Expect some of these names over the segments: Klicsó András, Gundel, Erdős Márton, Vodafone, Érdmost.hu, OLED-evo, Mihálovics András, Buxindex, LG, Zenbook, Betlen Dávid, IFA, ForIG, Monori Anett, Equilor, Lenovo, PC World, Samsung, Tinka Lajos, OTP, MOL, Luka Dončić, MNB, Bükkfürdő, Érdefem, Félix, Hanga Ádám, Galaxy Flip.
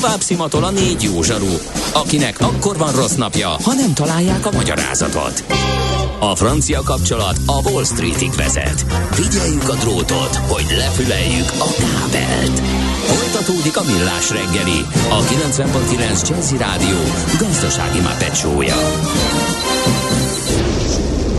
Tovább szimatol a négy jó zsaru, akinek akkor van rossz napja, ha nem találják a magyarázatot. A francia kapcsolat a Wall Streetig vezet. Figyeljük a drótot, hogy lefüleljük a kábelt. Folytatódik a Millás reggeli, a 90.9 Jazzy Rádió gazdasági mápecsója.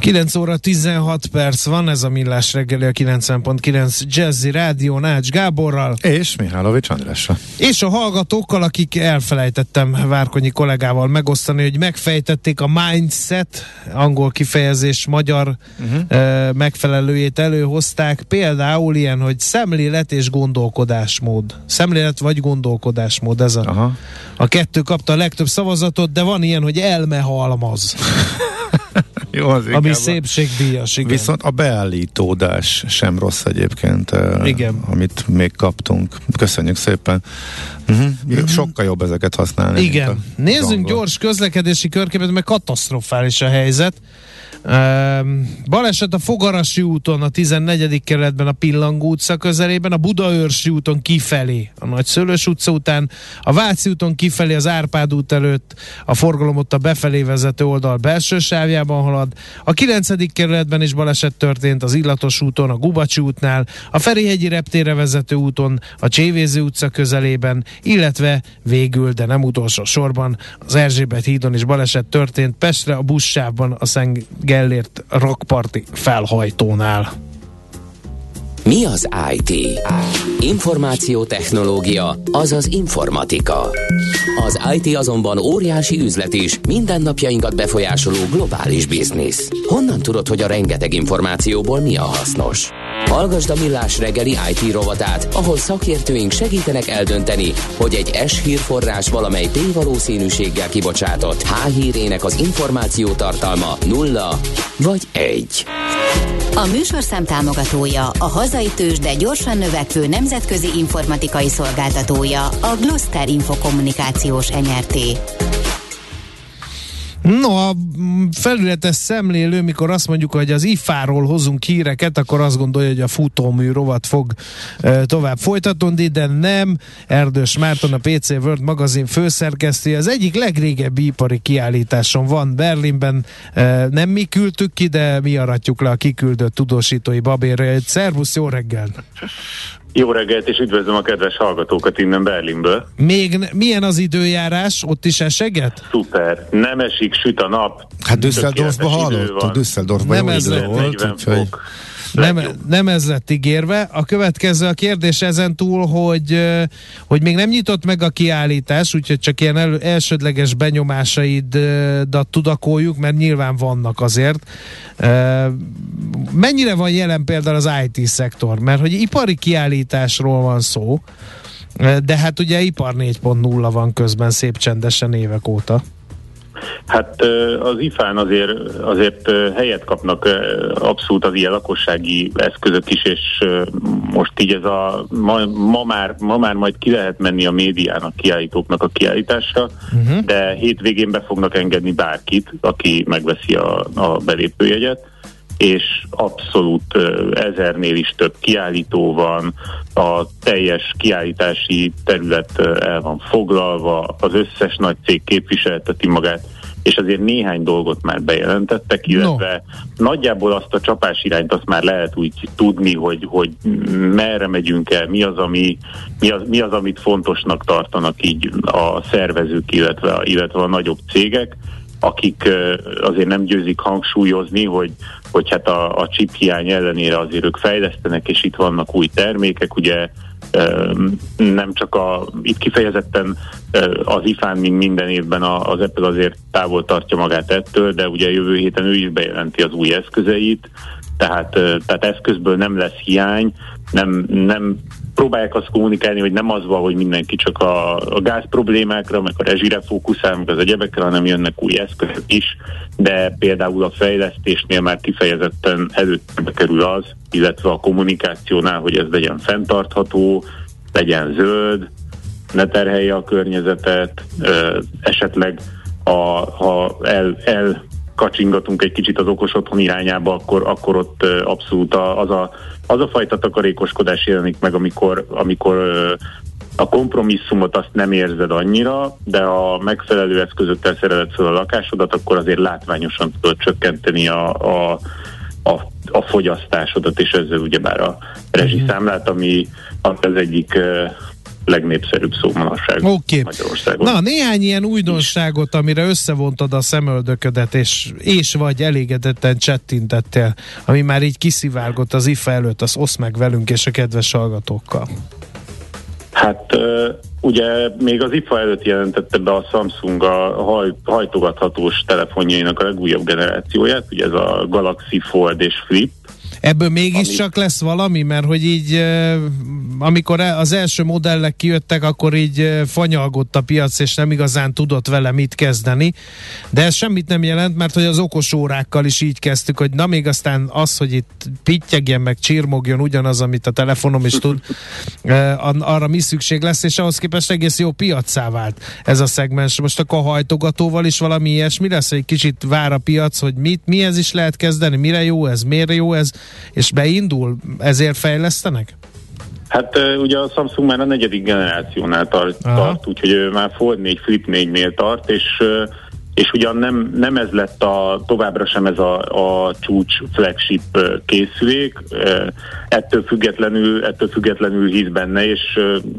9 óra 16 perc van, ez a Millás reggeli a 90.9 Jazzy Rádió Nács Gáborral. És Mihálovics Andrással. És a hallgatókkal, akik elfelejtettem Várkonyi kollégával megosztani, hogy megfejtették a mindset, angol kifejezés, magyar megfelelőjét előhozták. Például ilyen, hogy szemlélet és gondolkodásmód. Szemlélet vagy gondolkodásmód, ez a kettő kapta a legtöbb szavazatot, de van ilyen, hogy elmehalmaz. Jó, ami szépségdíjas, igen. Viszont a beállítódás sem rossz egyébként, igen. Amit még kaptunk. Köszönjük szépen. Sokkal jobb ezeket használni. Igen. Nézzünk gyors közlekedési körképet, mert katasztrofális a helyzet. Baleset a Fogarasi úton, a 14. kerületben, a Pillangó utca közelében, a Budaörsi úton kifelé, a Nagyszőlős utca után, a Váci úton kifelé, az Árpád út előtt, a forgalom ott a befelé vezető oldal belső sávjában halad, a 9. kerületben is baleset történt, az Illatos úton, a Gubacsi útnál, a Ferihegyi reptérre vezető úton, a Csévézi utca közelében, illetve végül, de nem utolsó sorban, az Erzsébet hídon is baleset történt, Pestre a buszsávban, a Gellért rakparti felhajtónál. Mi az IT? Információtechnológia, azaz informatika. Az IT azonban óriási üzlet is, mindennapjainkat befolyásoló globális biznisz. Honnan tudod, hogy a rengeteg információból mi a hasznos? Hallgasd a Millás reggeli IT rovatát, ahol szakértőink segítenek eldönteni, hogy egy S-hírforrás valamely P-valószínűséggel kibocsátott H-hírének az információ tartalma 0 vagy 1. A műsorszám támogatója, a hazai tőzs, de gyorsan növekvő nemzetközi informatikai szolgáltatója, a Gloster Infokommunikációs Nrt. No, a felületes szemlélő, mikor azt mondjuk, hogy az IFA-ról hozunk híreket, akkor azt gondolja, hogy a futómű rovat fog tovább folytatódni, de nem. Erdős Márton, a PC World magazin főszerkesztője az egyik legrégebbi ipari kiállításon van Berlinben. Nem mi küldtük ki, de mi aratjuk le a kiküldött tudósítói babérjait. Szervusz, jó reggel! Jó reggelt, és üdvözlöm a kedves hallgatókat innen Berlinből. Még milyen az időjárás? Ott is eseget? Szuper. Nem esik, süt a nap. Hát Düsseldorfban hallottad, Düsseldorfban jó idő volt. Úgyhogy... Nem ez lett ígérve. A következő a kérdés ezen túl, hogy még nem nyitott meg a kiállítás, úgyhogy csak ilyen elsődleges benyomásaidat tudakoljuk, mert nyilván vannak azért. Mennyire van jelen például az IT-szektor? Mert hogy ipari kiállításról van szó, de hát ugye ipar 4.0 van közben szép csendesen évek óta. Hát az IFA-n azért helyet kapnak abszolút az ilyen lakossági eszközök is, és most így ez a ma már majd ki lehet menni a médiának, kiállítóknak a kiállításra, de hétvégén be fognak engedni bárkit, aki megveszi a belépőjegyet, és abszolút 1000-nél is több kiállító van, a teljes kiállítási terület el van foglalva, az összes nagy cég képviselteti magát, és azért néhány dolgot már bejelentettek, illetve nagyjából azt a csapás irányt azt már lehet úgy tudni, hogy merre megyünk el, mi az, amit fontosnak tartanak így a szervezők, illetve a nagyobb cégek, akik azért nem győzik hangsúlyozni, hogy hát a chip hiány ellenére azért ők fejlesztenek, és itt vannak új termékek, ugye nem csak itt kifejezetten az IFA-n, mint minden évben az Apple azért távol tartja magát ettől, de ugye jövő héten ő is bejelenti az új eszközeit, tehát eszközből nem lesz hiány, nem próbálják azt kommunikálni, hogy nem az van, hogy mindenki csak a gáz problémákra, meg a rezsire fókuszál, meg az egyebekre, hanem jönnek új eszközök is, de például a fejlesztésnél már kifejezetten előtérbe kerül az, illetve a kommunikációnál, hogy ez legyen fenntartható, legyen zöld, ne terhelje a környezetet, esetleg ha elkacsingatunk egy kicsit az okos otthon irányába, akkor ott abszolút az a fajta takarékoskodás jelenik meg, amikor a kompromisszumot azt nem érzed annyira, de a megfelelő eszközökkel szereled fel a lakásodat, akkor azért látványosan tudod csökkenteni a fogyasztásodat, és ezzel ugyebár a rezsiszámlát, ami az egyik legnépszerűbb szó manapság Magyarországon. Na, néhány ilyen újdonságot, amire összevontad a szemöldöködet, és vagy elégedetten csettintettél, ami már így kiszivárgott az IFA előtt, azt oszd meg velünk és a kedves hallgatókkal. Hát ugye még az IFA előtt jelentette be a Samsung a hajtogathatós telefonjainak a legújabb generációját, ugye ez a Galaxy Fold és Flip. Ebből mégiscsak lesz valami, mert hogy így amikor az első modellek kijöttek, akkor így fanyalgott a piac, és nem igazán tudott vele mit kezdeni, de ez semmit nem jelent, mert hogy az okos órákkal is így kezdtük, hogy na még aztán az, hogy itt pittyegjen meg csirmogjon ugyanaz, amit a telefonom is tud, arra mi szükség lesz, és ahhoz képest egész jó piaccá vált ez a szegmens. Most akkor a hajtogatóval is valami ilyesmi lesz, hogy kicsit vár a piac, hogy mihez is lehet kezdeni, mire jó ez, miért jó ez, és beindul, ezért fejlesztenek? Hát ugye a Samsung már a negyedik generációnál tart, úgyhogy ő már Fold 4, Flip 4-nél tart, és ugyan nem ez lett továbbra sem ez a csúcs flagship készülék, ettől függetlenül hisz benne, és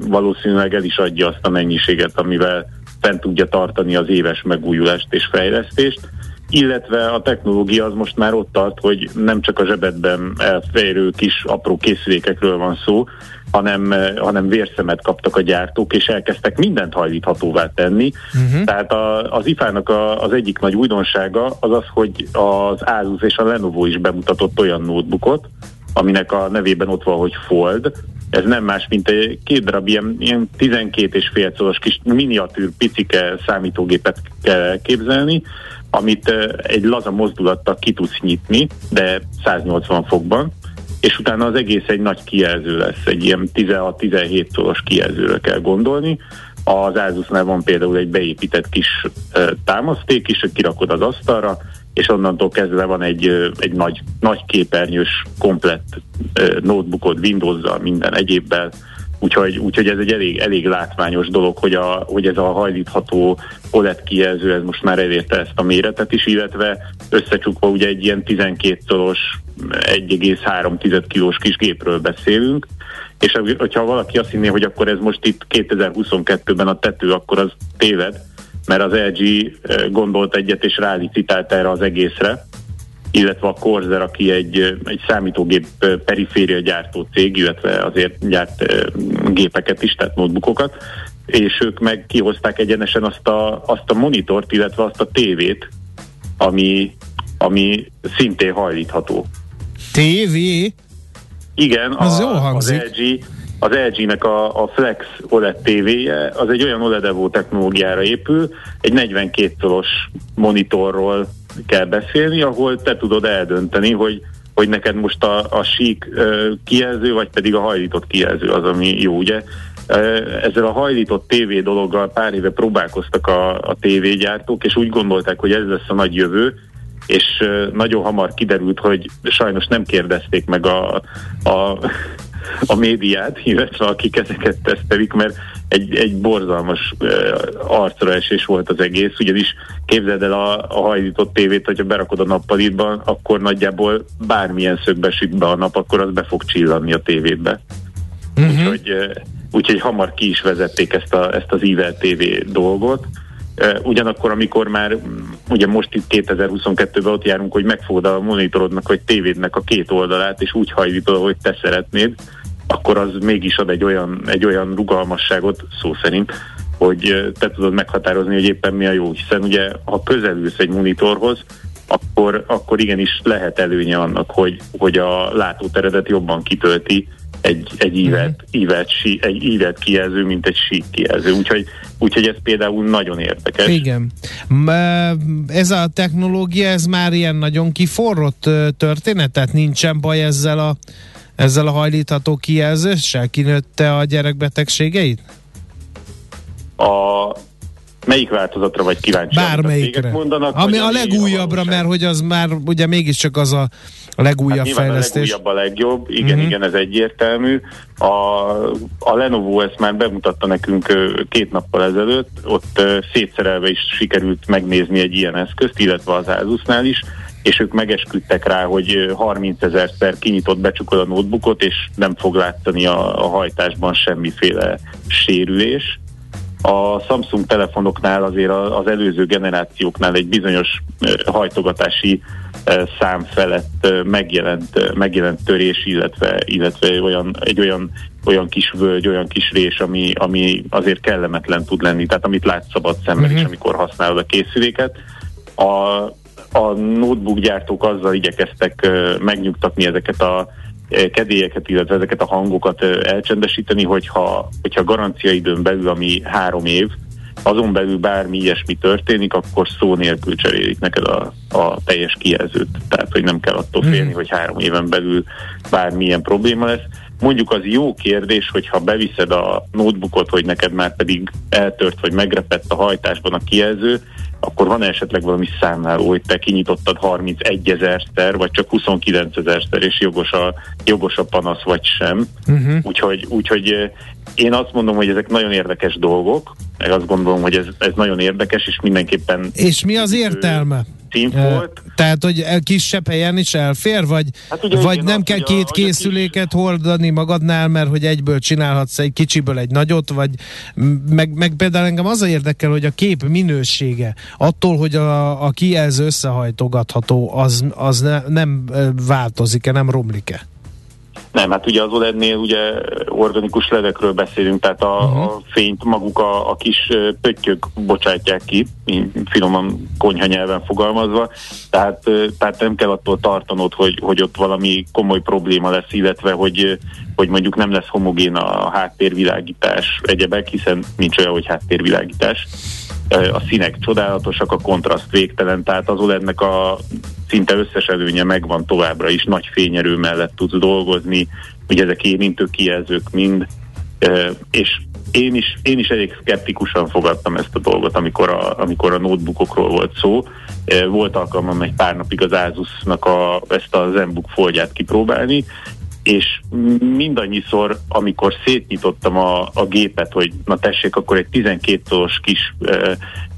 valószínűleg el is adja azt a mennyiséget, amivel fent tudja tartani az éves megújulást és fejlesztést, illetve a technológia az most már ott tart, hogy nem csak a zsebedben elférő kis apró készülékekről van szó, hanem vérszemet kaptak a gyártók, és elkezdtek mindent hajlíthatóvá tenni. Tehát az IFA-nak az egyik nagy újdonsága az az, hogy az ASUS és a Lenovo is bemutatott olyan notebookot, aminek a nevében ott van, hogy Fold. Ez nem más, mint egy két darab ilyen 12,5 colos kis miniatűr, picike számítógépet kell képzelni, amit egy laza mozdulattal ki tudsz nyitni, de 180 fokban, és utána az egész egy nagy kijelző lesz, egy ilyen 16-17 colos kijelzőre kell gondolni. Az ASUS-nál van például egy beépített kis támaszték is, kirakod az asztalra, és onnantól kezdve van egy nagy képernyős, komplett notebookod Windows-zal, minden egyébbel, úgyhogy ez egy elég látványos dolog, hogy ez a hajlítható OLED kijelző, ez most már elérte ezt a méretet is, illetve összecsukva ugye egy ilyen 12 colos 1,3 kilós kis gépről beszélünk, és hogyha valaki azt hinné, hogy akkor ez most itt 2022-ben a tető, akkor az téved, mert az LG gondolt egyet és rálicitált erre az egészre, illetve a Corzer, aki egy számítógép periféria gyártó cég, illetve azért gyárt gépeket is, tehát notebookokat, és ők meg kihozták egyenesen azt a monitort, illetve azt a tévét, ami szintén hajlítható. Tévé? Igen, az LG-nek a Flex OLED tévéje, az egy olyan OLED-evo technológiára épül, egy 42 colos monitorról kell beszélni, ahol te tudod eldönteni, hogy neked most a sík kijelző, vagy pedig a hajlított kijelző az, ami jó, ugye? Ezzel a hajlított TV dologgal pár éve próbálkoztak a tévégyártók, és úgy gondolták, hogy ez lesz a nagy jövő, és nagyon hamar kiderült, hogy sajnos nem kérdezték meg a médiát, illetve akik ezeket tesztelik, mert egy borzalmas arcraesés volt az egész, ugyanis képzeld el a hajlított tévét, hogyha berakod a nappalitban, akkor nagyjából bármilyen szögbe süt be a nap, akkor az be fog csillanni a tévébe. Úgyhogy hamar ki is vezették ezt az Evel TV dolgot. Ugyanakkor, amikor már ugye most itt 2022-ben ott járunk, hogy megfogod a monitorodnak, vagy tévédnek a két oldalát, és úgy hajlítod, ahogy te szeretnéd, akkor az mégis ad egy olyan rugalmasságot, szó szerint, hogy te tudod meghatározni, hogy éppen mi a jó, hiszen ugye, ha közelülsz egy monitorhoz, akkor igenis lehet előnye annak, hogy a látóteredet jobban kitölti egy ívet kijelző, mint egy sík kijelző. Úgyhogy ez például nagyon érdekes. Igen. Ez a technológia, ez már ilyen nagyon kiforrott történet? Tehát nincsen baj ezzel a hajlítható kijelzőssel? Kinőtte a gyerekbetegségeit? Melyik változatra vagy kíváncsi? Bármelyikre. Mondanak, ami a legújabbra, mert hogy az már ugye mégiscsak az a legújabb fejlesztés. A legújabb, a legjobb. Igen, igen, ez egyértelmű. A Lenovo ezt már bemutatta nekünk 2 nappal ezelőtt, ott szétszerelve is sikerült megnézni egy ilyen eszközt, illetve az ASUS-nál is, és ők megesküdtek rá, hogy 30 000-szer kinyitott, becsukod a notebookot, és nem fog látni a hajtásban semmiféle sérülés. A Samsung telefonoknál azért az előző generációknál egy bizonyos hajtogatási szám felett megjelent törés, illetve olyan kis völgy, olyan kis rés, ami azért kellemetlen tud lenni, tehát amit látsz szabad szemmel is, amikor használod a készüléket. A notebook gyártók azzal igyekeztek megnyugtatni ezeket a kedélyeket, illetve ezeket a hangokat elcsendesíteni, hogyha garanciaidőn belül, ami 3 év, azon belül bármi ilyesmi történik, akkor szó nélkül cserélik neked a teljes kijelzőt. Tehát, hogy nem kell attól félni, hogy 3 éven belül bármilyen probléma lesz. Mondjuk az jó kérdés, hogyha beviszed a notebookot, hogy neked már pedig eltört, vagy megrepett a hajtásban a kijelző, akkor van esetleg valami számláló, hogy te kinyitottad 31 000-szer, vagy csak 29 000-szer, és jogos a panasz, vagy sem. Úgyhogy én azt mondom, hogy ezek nagyon érdekes dolgok, meg azt gondolom, hogy ez nagyon érdekes, és mindenképpen... És mi az értelme? Tehát, hogy kisebb helyen is elfér, vagy, hát ugye, vagy nem kell két készüléket hordani magadnál, mert hogy egyből csinálhatsz egy kicsiből egy nagyot, vagy meg például engem az a érdekel, hogy a kép minősége attól, hogy a kijelző összehajtogatható, az nem változik-e, nem romlik-e? Nem, hát ugye az OLED-nél ugye organikus ledekről beszélünk, tehát a fényt maguk a kis pöttyök bocsátják ki, finoman konyha nyelven fogalmazva, tehát nem kell attól tartanod, hogy ott valami komoly probléma lesz, illetve hogy mondjuk nem lesz homogén a háttérvilágítás, egyebek, hiszen nincs olyan, hogy háttérvilágítás. A színek csodálatosak, a kontraszt végtelen, tehát az OLED-nek a szinte összes előnye megvan továbbra is, nagy fényerő mellett tudsz dolgozni, ugye ezek érintő kijelzők mind, és én is elég szkeptikusan fogadtam ezt a dolgot, amikor a notebookokról volt szó. Volt alkalmam egy pár napig az Asusnak ezt a Zenbook Foldját kipróbálni, és mindannyiszor, amikor szétnyitottam a gépet, hogy na tessék, akkor egy 12 tolos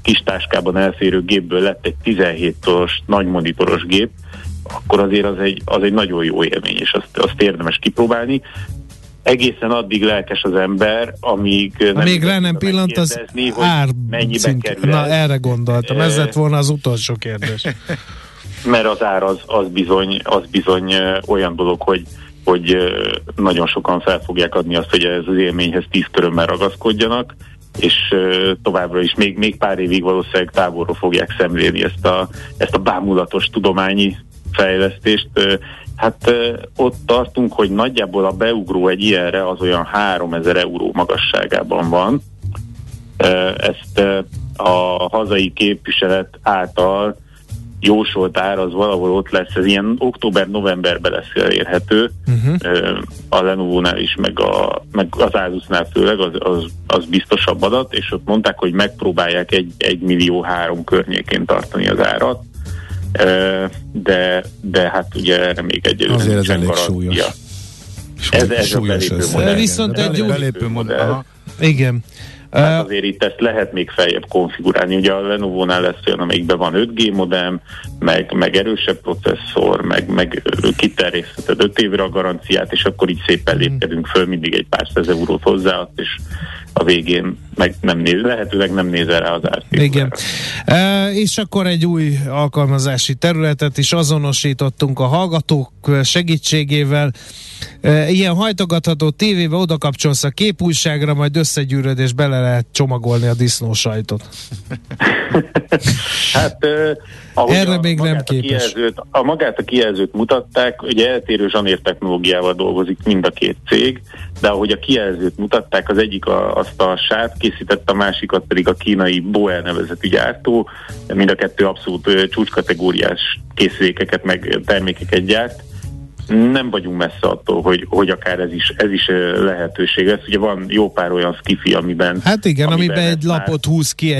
kis táskában elférő gépből lett egy 17 tolos nagy monitoros gép, akkor azért az egy nagyon jó élmény, és azt érdemes kipróbálni. Egészen addig lelkes az ember, amíg nem pillant az ár szintén. Na, erre gondoltam, ez lett volna az utolsó kérdés. Mert az ár az bizony olyan dolog, hogy nagyon sokan fel fogják adni azt, hogy ez az élményhez 10 körömmel ragaszkodjanak, és továbbra is még pár évig valószínűleg távolról fogják szemlélni ezt a bámulatos tudományi fejlesztést. Hát ott tartunk, hogy nagyjából a beugró egy ilyenre az olyan 3000 euró magasságában van. Ezt a hazai képviselet által jósolt ár az valahol ott lesz, ez ilyen október-novemberben lesz elérhető, a Lenovo-nál is, meg az Asusnál főleg, az biztosabb adat, és ott mondták, hogy megpróbálják 1,3 millió környékén tartani az árat, de hát ugye erre még egyelőre azért ez elég garantia. Súlyos. Ez a belépő modell. Viszont egy belépő modell. Igen. Hát azért itt ezt lehet még feljebb konfigurálni. Ugye a Lenovo-nál lesz olyan, amelyikben van 5G modem, meg erősebb processzor, meg kiterjesztheted 5 évre a garanciát, és akkor így szépen lépkedünk föl, mindig egy pár 100 eurót hozzá, és a végén meg nem néz, lehetőleg nem nézel rá az ártéklára. Igen. És akkor egy új alkalmazási területet is azonosítottunk a hallgatók segítségével. Ilyen hajtogatható tévébe oda kapcsolsz a képújságra, majd összegyűröd, és bele lehet csomagolni a disznósajtot. Hát Erre még nem képes. Magát a kijelzőt mutatták, ugye eltérő zsanér technológiával dolgozik mind a két cég, de ahogy a kijelzőt mutatták, az egyik azt a sát készített, a másikat pedig a kínai BOE nevezetű gyártó, mind a kettő abszolút csúcskategóriás készülékeket meg termékeket gyárt. Nem vagyunk messze attól, hogy akár ez is lehetőség lesz. Ugye van jó pár olyan skifi, amiben... Hát igen, amiben egy lapot húz ki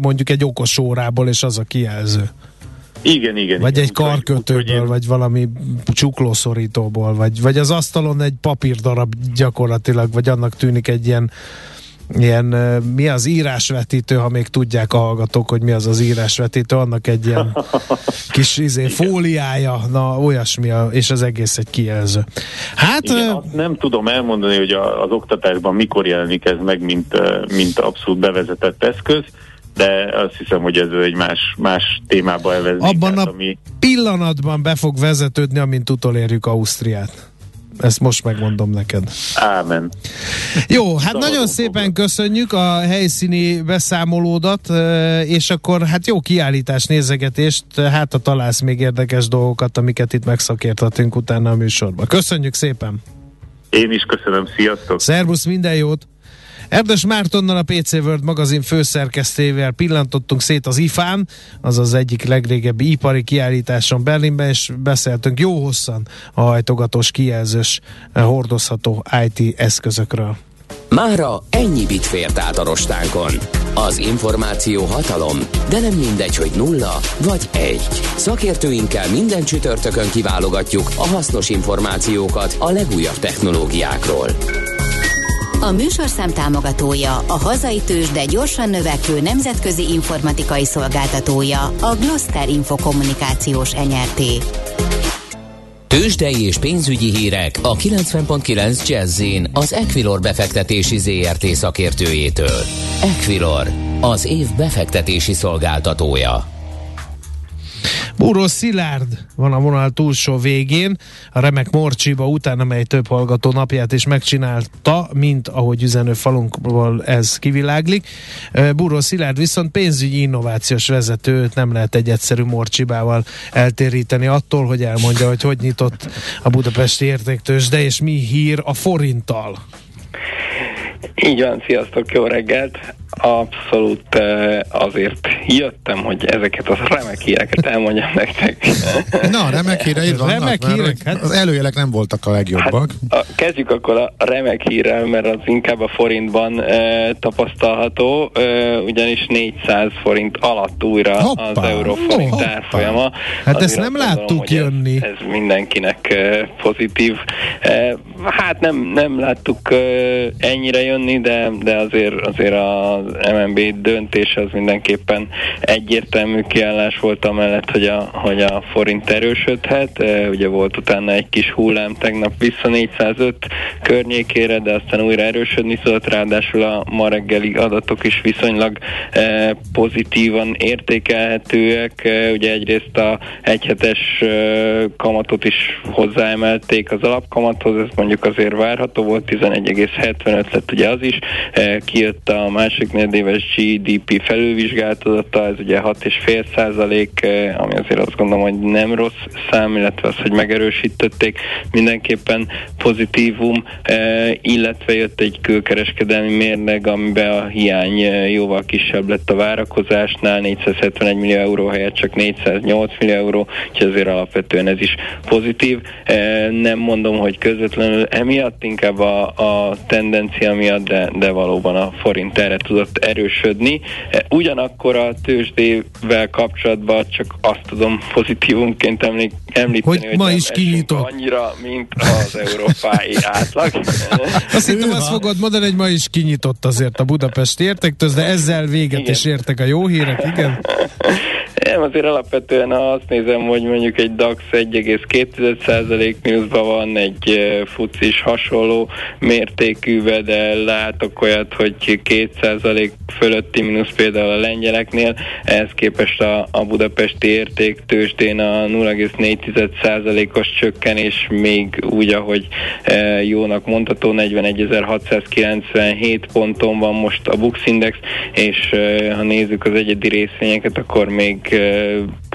mondjuk egy okos órából, és az a kijelző. Igen. Vagy igen, egy karkötőből, vagy valami csuklószorítóból, vagy az asztalon egy papírdarab gyakorlatilag, vagy annak tűnik egy ilyen mi az írásvetítő, ha még tudják a hallgatók, hogy mi az az írásvetítő, annak egy ilyen kis fóliája, na olyasmi, és az egész egy kijelző. Hát... Igen, nem tudom elmondani, hogy az oktatásban mikor jelenik ez meg, mint abszolút bevezetett eszköz, de azt hiszem, hogy ez egy más témába elveznék. Abban pillanatban be fog vezetődni, amint utolérjük Ausztriát. Ezt most megmondom neked. Ámen. Jó, hát nagyon szépen köszönjük a helyszíni beszámolódat, és akkor hát jó kiállítás, nézegetést, hát ha találsz még érdekes dolgokat, amiket itt megszakértetünk utána a műsorban. Köszönjük szépen! Én is köszönöm, sziasztok! Szervusz, minden jót! Erdős Mártonnal, a PC World magazin főszerkesztőjével pillantottunk szét az IFA-n, azaz egyik legrégebbi ipari kiállításon Berlinben, és beszéltünk jó hosszan a hajtogatós, kijelzős, hordozható IT eszközökről. Mára ennyi bit fért át a rostánkon. Az információ hatalom, de nem mindegy, hogy 0 vagy 1. Szakértőinkkel minden csütörtökön kiválogatjuk a hasznos információkat a legújabb technológiákról. A műsorszám támogatója, a hazai tőzsde gyorsan növekvő nemzetközi informatikai szolgáltatója, a Gloster Infokommunikációs Nrt. Tőzsdei és pénzügyi hírek a 90.9 Jazz-in az Equilor befektetési ZRT szakértőjétől. Equilor, az év befektetési szolgáltatója. Búró Szilárd van a vonal túlsó végén, a remek Morcsiba után, amely több hallgató napját is megcsinálta, mint ahogy üzenőfalunkból ez kiviláglik. Búró Szilárd viszont pénzügyi innovációs vezető, nem lehet egy egyszerű Morcsibával eltéríteni attól, hogy elmondja, hogy nyitott a budapesti értéktőzsde, és mi hír a forinttal. Így van, sziasztok, jó reggelt! Abszolút azért jöttem, hogy ezeket a remek híreket elmondjam nektek. Na, remek híreid vannak, remek hírek, hát az előjelek nem voltak a legjobbak. Hát, kezdjük akkor a remek hírrel, mert az inkább a forintban tapasztalható, ugyanis 400 forint alatt újra az euróforint árfolyama. Hát ezt nem láttuk jönni. Ez mindenkinek pozitív. Hát nem láttuk ennyire jönni, de azért a MNB döntése az mindenképpen egyértelmű kiállás volt amellett, hogy a forint erősödhet. Ugye volt utána egy kis hullám tegnap vissza 405 környékére, de aztán újra erősödni szólt, ráadásul a ma reggeli adatok is viszonylag pozitívan értékelhetőek. Ugye egyrészt a 1 hetes kamatot is hozzáemelték az alapkamathoz, ez mondjuk azért várható volt, 11,75 lett ugye az is, kijött a másik negyedéves GDP felülvizsgált adata, ez ugye 6,5%, ami azért azt gondolom, hogy nem rossz szám, illetve az, hogy megerősítették, mindenképpen pozitívum, illetve jött egy külkereskedelmi mérleg, amiben a hiány jóval kisebb lett a várakozásnál, 471 millió euró helyett csak 408 millió euró, úgyhogy azért alapvetően ez is pozitív. Nem mondom, hogy közvetlenül emiatt, inkább a tendencia miatt, de valóban a forint erre tudott erősödni. Ugyanakkor a tőzsdével kapcsolatban csak azt tudom pozitívumként említeni, hogy ma is kinyitott annyira, mint az európai átlag. Azt hittem, azt fogod mondani, hogy ma is kinyitott azért a budapesti értéktőzsde, de ezzel véget igen. Is értek a jó hírek, igen? Nem, azért alapvetően azt nézem, hogy mondjuk egy DAX 1,2% mínuszban van, egy FUCI is hasonló mértékűbe, de látok olyat, hogy 2% fölötti mínusz például a lengyeleknél, ehhez képest a budapesti értéktőzsdén a 0,4%-os csökkenés még úgy, ahogy jónak mondható, 41.697 ponton van most a Buxindex, és ha nézzük az egyedi részvényeket, akkor még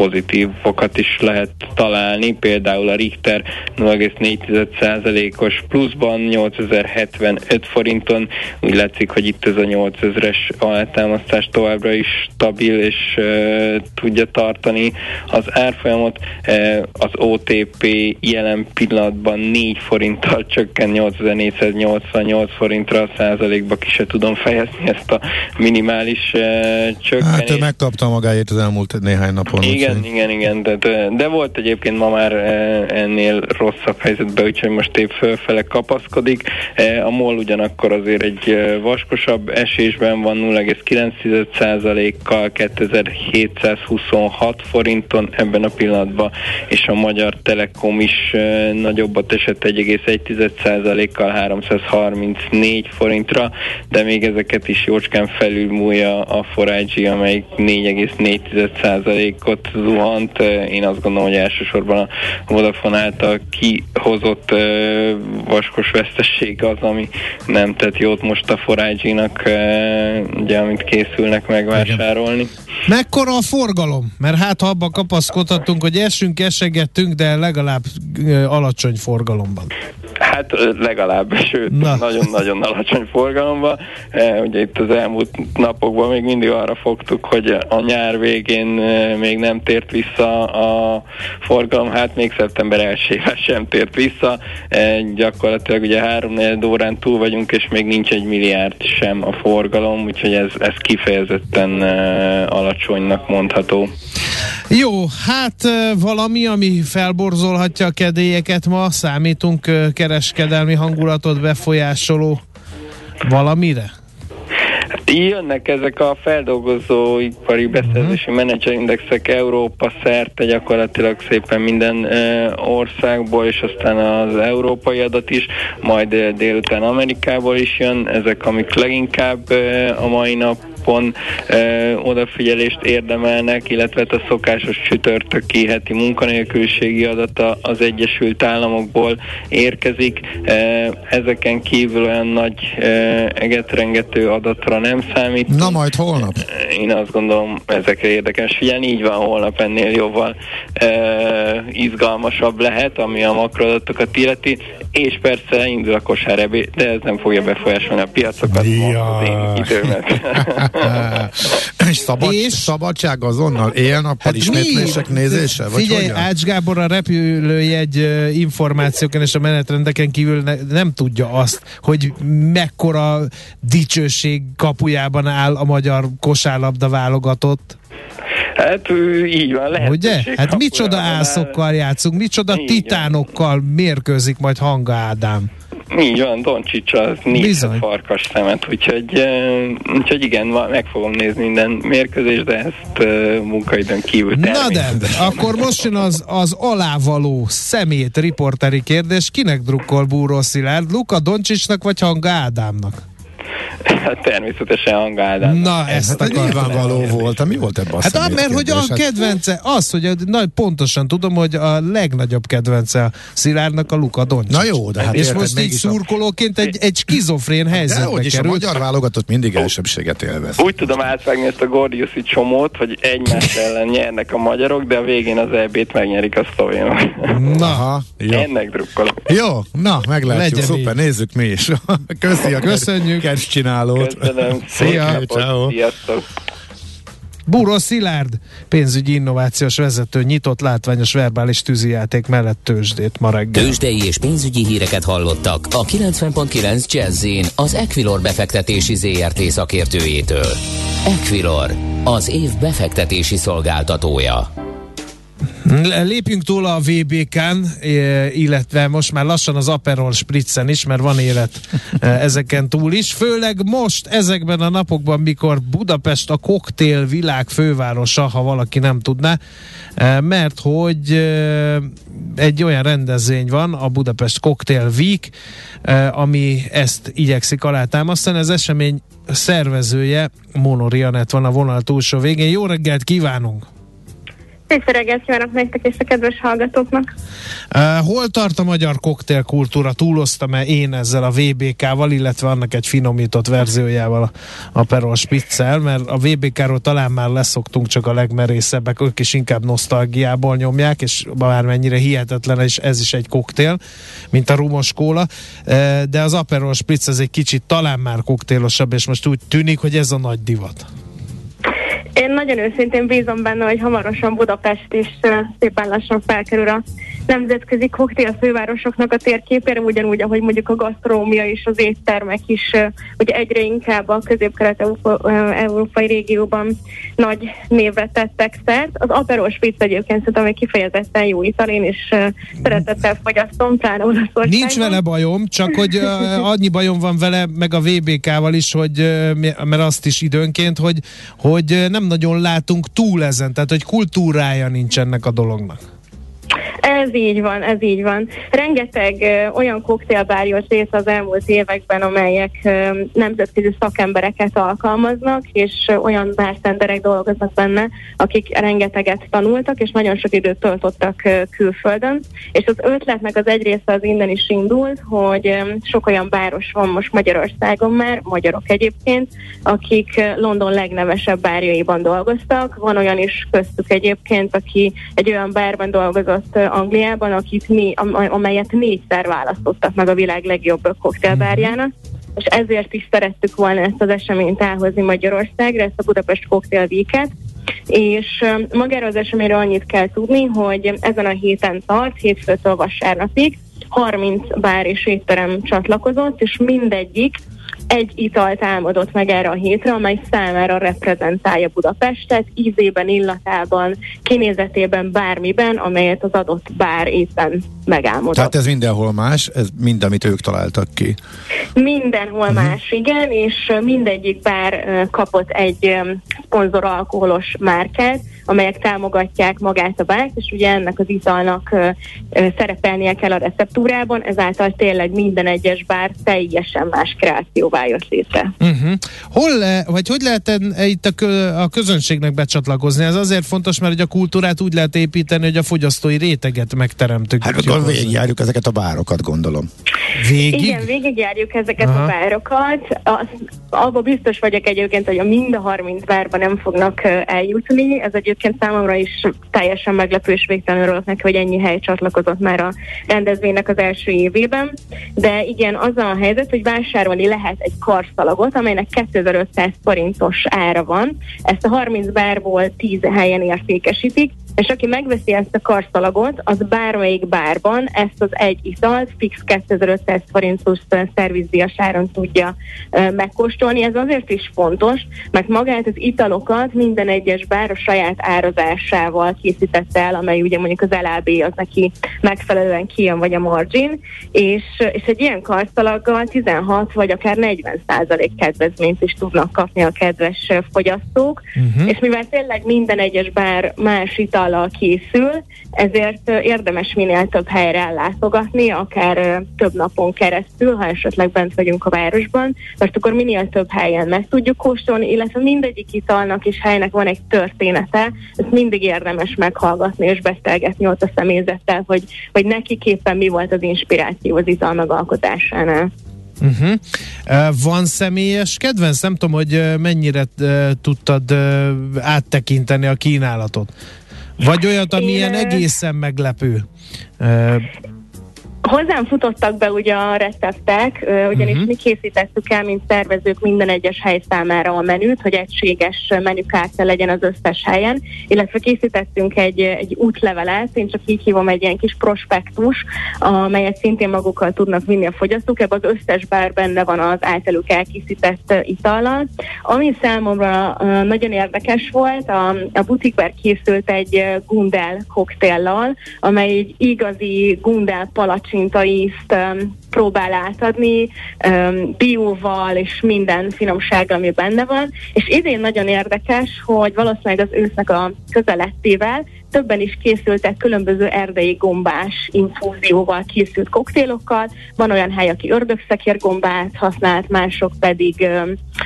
pozitívokat is lehet találni, például a Richter 0,4%-os pluszban 8075 forinton, úgy látszik, hogy itt ez a 8000-es alátámasztás továbbra is stabil, és tudja tartani az árfolyamot. Az OTP jelen pillanatban 4 forinttal csökkent 8488 forintra, a százalékba ki se tudom fejezni ezt a minimális csökkenést. Hát ő megkapta magáét az elmúlt néhány napon. Igen, de volt egyébként ma már ennél rosszabb helyzetben, úgyhogy most épp fölfele kapaszkodik. A MOL ugyanakkor azért egy vaskosabb esésben van, 0,9%-kal 2726 forinton ebben a pillanatban, és a Magyar Telekom is nagyobbat esett 1,1%-kal 334 forintra, de még ezeket is jócskán felülmúlja a ForIG, amelyik 4,4%-ot zuhant. Én azt gondolom, hogy elsősorban a Vodafone által kihozott vaskos vesztesség az, ami nem tett jót most a ForIG-nak, ugye, amit készülnek megvásárolni. Mekkora a forgalom? Mert hát ha abba kapaszkodhatunk, hogy esegettünk, de legalább alacsony forgalomban. Hát legalább, sőt, nagyon-nagyon alacsony forgalomban. Ugye itt az elmúlt napokban még mindig arra fogtuk, hogy a nyár végén még nem tért vissza a forgalom, hát még szeptember 1-ével sem tért vissza. Gyakorlatilag ugye 3-4 órán túl vagyunk, és még nincs 1 milliárd sem a forgalom, úgyhogy ez kifejezetten alacsonynak mondható. Jó, hát valami, ami felborzolhatja a kedélyeket ma, számítunk kereskedelmi hangulatot befolyásoló valamire? Jönnek ezek a feldolgozó ipari beszerzési menedzserindexek Európa szerte, gyakorlatilag szépen minden országból, és aztán az európai adat is, majd délután Amerikából is jön, ezek amik leginkább a mai nap odafigyelést érdemelnek, illetve a szokásos csütörtöki heti munkanélküliségi adata az Egyesült Államokból érkezik. Ezeken kívül olyan nagy egetrengető adatra nem számít. Na majd holnap? Én azt gondolom, ezekre érdekes figyelni, így van, holnap ennél jobban izgalmasabb lehet, ami a makroadatokat illeti, és persze indul a kosárrebé, de ez nem fogja befolyásolni a piacokat, az én időmet. És szabadság azonnal éjjel-nappal, hát ismétlések nézése? Figyelj, Ács Gábor a repülőjegy információken és a menetrendeken kívül nem tudja azt, hogy mekkora dicsőség kapujában áll a magyar kosárlabda válogatott. Hát így van, lehetőség. Hát micsoda ászokkal játszunk, micsoda titánokkal mérkőzik majd Hanga Ádám. Így van, Dončić az 4 farkas szemet, úgyhogy igen, meg fogom nézni minden mérkőzést, de ezt munkaidőn kívül természetesen. Na de, akkor most jön az alávaló szemét riporteri kérdés, kinek drukkol Búró Szilárd, Luka Dončićnak vagy Hanga Ádámnak? Hát természetesen Hanga Ádám. Na, ez hát nyilvánvaló volt. Mi volt ebben a személyt? Hát mert hogy a kedvence az, hogy pontosan tudom, hogy a legnagyobb kedvence a Szilárdnak a Luka Dončić. Na jó, de hát és most így szurkolóként egy skizofrén helyzetbe került. Dehogyis a magyar válogatott mindig elsőbbséget élvez. Úgy tudom átvágni ezt a gordiuszi csomót, hogy egymás ellen nyernek a magyarok, de a végén az EB-t megnyerik a szlovénok. Na, jó. Ennek drukkolok. Jó, na, meglátjuk. Szuper, nézzük mi is. Köszönjük. Csinálót. Köszönöm. Szia. Sziasztok. Búró Szilárd, pénzügyi innovációs vezető, nyitott látványos verbális tűzijáték mellett tőzsdét ma reggel. Tőzsdei és pénzügyi híreket hallottak a 90.9 Jazz-in az Equilor befektetési ZRT szakértőjétől. Equilor, az év befektetési szolgáltatója. Lépjünk túl a VBK-n, illetve most már lassan az Aperol Spritzen is, mert van élet ezeken túl is. Főleg most, ezekben a napokban, mikor Budapest a koktél világ fővárosa, ha valaki nem tudná, mert hogy egy olyan rendezvény van, a Budapest Cocktail Week, ami ezt igyekszik alátámasztani. Az esemény szervezője, Monori Anett van a vonal túlsó végén. Jó reggelt kívánunk! Szép öreget kívánok nektek és a kedves hallgatóknak. Hol tart a magyar koktélkultúra? Túloztam-e én ezzel a VBK-val, illetve annak egy finomított verziójával, a Perol Spitzel, mert a VBK-ról talán már leszoktunk, csak a legmerészebbek, ők is inkább nosztalgiából nyomják, és bármennyire hihetetlen, és ez is egy koktél, mint a rumos kóla, de az Aperol Spritz ez egy kicsit talán már koktélosabb, és most úgy tűnik, hogy ez a nagy divat. Én nagyon őszintén bízom benne, hogy hamarosan Budapest is szépen lassan felkerül a nemzetközi koktél fővárosoknak a térképére, ugyanúgy, ahogy mondjuk a gasztronómia és az éttermek is ugye egyre inkább a közép-kelet-európai régióban nagy névre tettek szert. Az Aperol Spritz egyébként szerintem egy kifejezetten jó ital, én is szeretettel fogyasztom, pláne Olaszországban. Nincs vele bajom, csak hogy annyi bajom van vele, meg a VBK-val is, hogy, mert azt is időnként, hogy nem nagyon látunk túl ezen, tehát hogy kultúrája nincs ennek a dolognak. Ez így van. Rengeteg olyan koktélbár jött rész az elmúlt években, amelyek nemzetközi szakembereket alkalmaznak, és olyan bartenderek dolgoznak benne, akik rengeteget tanultak, és nagyon sok időt töltöttek külföldön. És az ötletnek az egy része az innen is indult, hogy sok olyan báros van most Magyarországon már, magyarok egyébként, akik London legnevesebb bárjaiban dolgoztak. Van olyan is köztük egyébként, aki egy olyan bárban dolgozott Angliában, amelyet 4-szer választottak meg a világ legjobb koktélbárjának, és ezért is szerettük volna ezt az eseményt elhozni Magyarországra, ezt a Budapest Cocktail Week-et, és magára az eseményről annyit kell tudni, hogy ezen a héten tart, hétfőtől vasárnapig, 30 bár és étterem csatlakozott, és mindegyik egy italt álmodott meg erre a hétre, amely számára reprezentálja Budapestet, ízében, illatában, kinézetében, bármiben, amelyet az adott bár éppen megálmodott. Tehát ez mindenhol más, ez mind, amit ők találtak ki. Mindenhol más, igen, és mindegyik bár kapott egy szponzor alkoholos márkát, amelyek támogatják magát a bárt, és ugye ennek az italnak szerepelnie kell a receptúrában, ezáltal tényleg minden egyes bár teljesen más kreációvá jött létre. Hogy lehet itt a közönségnek becsatlakozni? Ez azért fontos, mert hogy a kultúrát úgy lehet építeni, hogy a fogyasztói réteget megteremtük. Hát akkor végigjárjuk ezeket a bárokat, gondolom. Igen, végigjárjuk ezeket a bárokat. Abba biztos vagyok egyébként, hogy mind a 30 bárban nem fognak eljutni. Ez egyébként számomra is teljesen meglepő, és végtelenül örülök neki, hogy ennyi hely csatlakozott már a rendezvénynek az első évében. De igen, az a helyzet, hogy vásárolni lehet egy karszalagot, amelynek 2500 forintos ára van. Ezt a 30 bárból 10 helyen értékesítik, és aki megveszi ezt a karszalagot, az bármelyik bárban ezt az egy italt fix 2500 forintos szervizdíjas áron tudja megkóstolni. Ez azért is fontos, mert magát az italokat minden egyes bár a saját árazásával készítette el, amely ugye mondjuk az LAB az neki megfelelően kijön, vagy a margin, és egy ilyen karszalaggal 16 vagy akár 40% kedvezményt is tudnak kapni a kedves fogyasztók, és mivel tényleg minden egyes bár más ital készül, ezért érdemes minél több helyre ellátogatni, akár több napon keresztül, ha esetleg bent vagyunk a városban, mert akkor minél több helyen meg tudjuk kóstolni, illetve mindegyik italnak és helynek van egy története, ezt mindig érdemes meghallgatni és beszélgetni ott a személyzettel, hogy nekik éppen mi volt az inspiráció az ital megalkotásánál. Van személyes kedvenc? Nem tudom, hogy mennyire tudtad áttekinteni a kínálatot. Vagy olyat, ami ilyen egészen meglepő. Hozzám futottak be ugye a receptek, ugyanis mi készítettük el, mint szervezők minden egyes hely számára a menüt, hogy egységes menükártya legyen az összes helyen, illetve készítettünk egy útlevelet, én csak így hívom, egy ilyen kis prospektus, amelyet szintén magukkal tudnak vinni a fogyasztók, ebben az összes bár benne van az általuk elkészített itallal. Ami számomra nagyon érdekes volt, a butikbár készült egy Gundel koktéllal, amely egy igazi Gundel palacsin ízt próbál átadni, bióval és minden finomsággal, ami benne van, és idén nagyon érdekes, hogy valószínűleg az ősznek a közelettével többen is készültek különböző erdei gombás infúzióval készült koktélokkal. Van olyan hely, aki ördögszekérgombát használt, mások pedig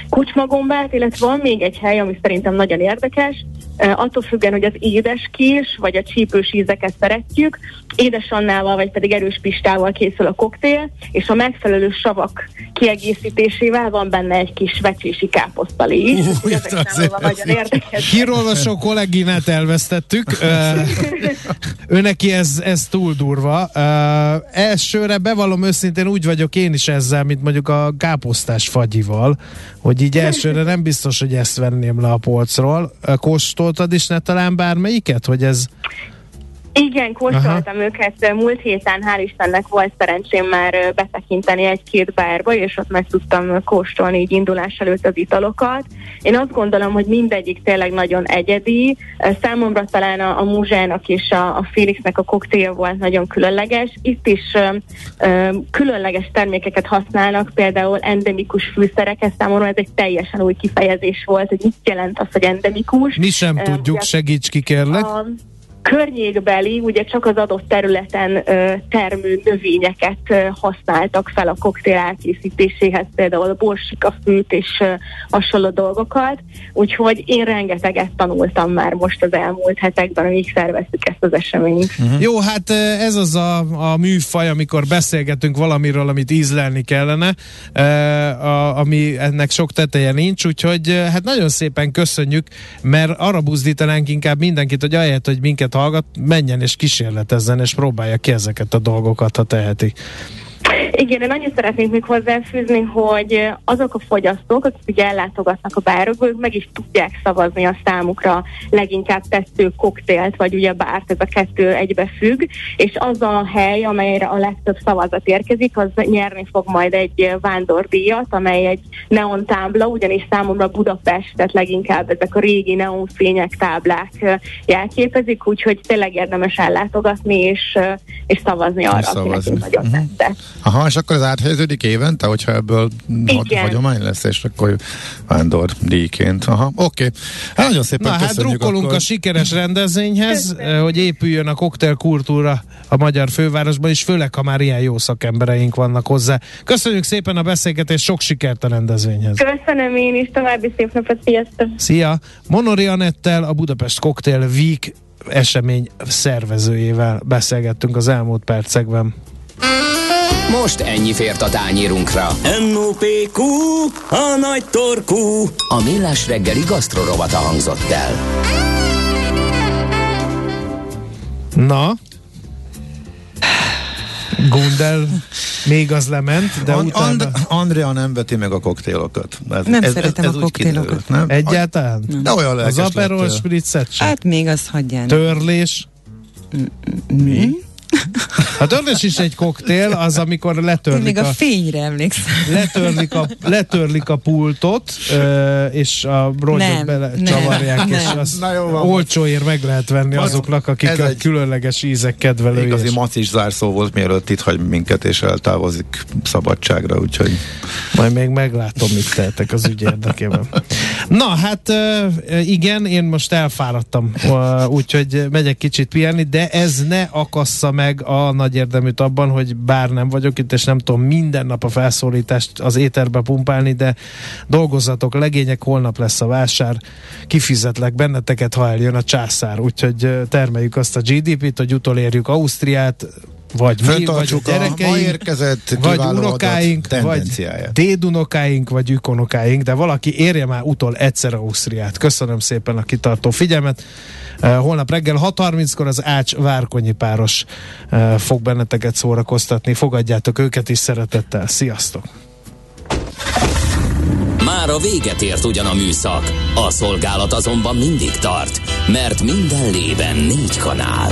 kucsmagombát, illetve van még egy hely, ami szerintem nagyon érdekes, attól függően, hogy az édes kés vagy a csípős ízeket szeretjük, édesannával vagy pedig erős pistával készül a koktél, és a megfelelő savak kiegészítésével van benne egy kis vecsési káposztalé is. Hírról a sok kolléginát elvesztettük. Őneki ez túl durva. Elsőre bevallom őszintén, úgy vagyok én is ezzel, mint mondjuk a káposztás fagyival, hogy így elsőre nem biztos, hogy ezt venném le a polcról. Kóstoltad is ne talán bármelyiket, hogy ez... Igen, kóstoltam őket múlt héten, hál' Istennek volt szerencsém már betekinteni egy-két bárba, és ott meg tudtam kóstolni így indulás előtt az italokat. Én azt gondolom, hogy mindegyik tényleg nagyon egyedi. Számomra talán a Muzsának és a Félixnek a koktél volt nagyon különleges. Itt is különleges termékeket használnak, például endemikus fűszerek. Ez számomra ez egy teljesen új kifejezés volt, hogy mit jelent az, hogy endemikus. Mi sem tudjuk, segíts ki kérlek. Környékbeli, ugye csak az adott területen termő növényeket használtak fel a koktél elkészítéséhez, például a borsikafűt és hasonló dolgokat, úgyhogy én rengeteget tanultam már most az elmúlt hetekben, amíg szerveztük ezt az eseményt. Uh-huh. Jó, hát ez az a műfaj, amikor beszélgetünk valamiről, amit ízlelni kellene, ami ennek sok teteje nincs, úgyhogy hát nagyon szépen köszönjük, mert arra buzdítanánk inkább mindenkit, hogy ahelyett, hogy minket hallgat, menjen és kísérletezzen, és próbálja ki ezeket a dolgokat, ha teheti. Igen, én annyit szeretnék még hozzáfűzni, hogy azok a fogyasztók, akik ugye ellátogatnak a bárokba, ők meg is tudják szavazni a számukra leginkább tetsző koktélt, vagy ugye bárt, ez a kettő egybefügg, és az a hely, amelyre a legtöbb szavazat érkezik, az nyerni fog majd egy vándordíjat, amely egy neon tábla, ugyanis számomra Budapestet leginkább ezek a régi neonfények, táblák jelképezik, úgyhogy tényleg érdemes ellátogatni, és szavazni arra, akinek én nagyon tetszett. Aha, és akkor ez áthelyeződik évente, hogyha ebből hagyomány lesz, és akkor vándor díjként. Aha, oké. Hát, nagyon szépen köszönjük. Hát drukkolunk akkor a sikeres rendezvényhez, hogy épüljön a koktelkultúra a magyar fővárosban, és főleg, ha már ilyen jó szakembereink vannak hozzá. Köszönjük szépen a beszélgetést, sok sikert a rendezvényhez. Köszönöm én is, további szép napot, sziasztok! Szia! Monori Anettel, a Budapest Cocktail Week esemény szervezőjével beszélgettünk az elmúlt percekben. Most ennyi fért a tányérunkra. M.O.P.Q. A nagy torkú. A Millás reggeli gasztrorovata hangzott el. Na? Gundel még az lement, de utána... Andrea nem veti meg a koktélokat. Nem szeretem a koktélokat. Kiderült, nem? Egyáltalán? Nem. De olyan lelkes az Aperol spritzet sem. Hát még az hagyján. Törlés? Mi? A törlés is egy koktél, az, amikor letörlik még a fényre emlékszem. Letörlik a pultot, és a rongyot belecsavárják, és azt olcsóért meg lehet venni azoknak, akik ez a különleges ízek kedvelői. Igazi macis zárszó volt, mielőtt itt hagy minket, és eltávozik szabadságra, úgyhogy... Majd még meglátom, mit tehetek az ügy érdekében. Na, hát igen, én most elfáradtam, úgyhogy megyek kicsit pihenni, de ez ne akassza meg a nagy érdeműt abban, hogy bár nem vagyok itt, és nem tudom minden nap a felszólítást az éterbe pumpálni, de dolgozzatok, legények, holnap lesz a vásár, kifizetlek benneteket, ha eljön a császár, úgyhogy termeljük azt a GDP-t, hogy utolérjük Ausztriát, vagy mi, vagy a gyerekeink, vagy unokáink, vagy dédunokáink, vagy ükonokáink, de valaki érje már utol egyszer Ausztriát. Köszönöm szépen a kitartó figyelmet. Holnap reggel 6:30-kor az Ács-Várkonyi páros fog benneteket szórakoztatni. Fogadjátok őket is szeretettel. Sziasztok! Már a véget ért ugyan a műszak. A szolgálat azonban mindig tart, mert minden lében 4 kanál.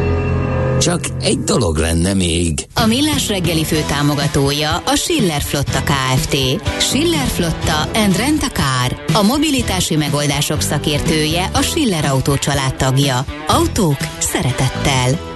Csak egy dolog lenne még. A Millás reggeli főtámogatója a Schiller Flotta Kft. Schiller Flotta and Rent a Car. A mobilitási megoldások szakértője, a Schiller Autó család tagja. Autók szeretettel.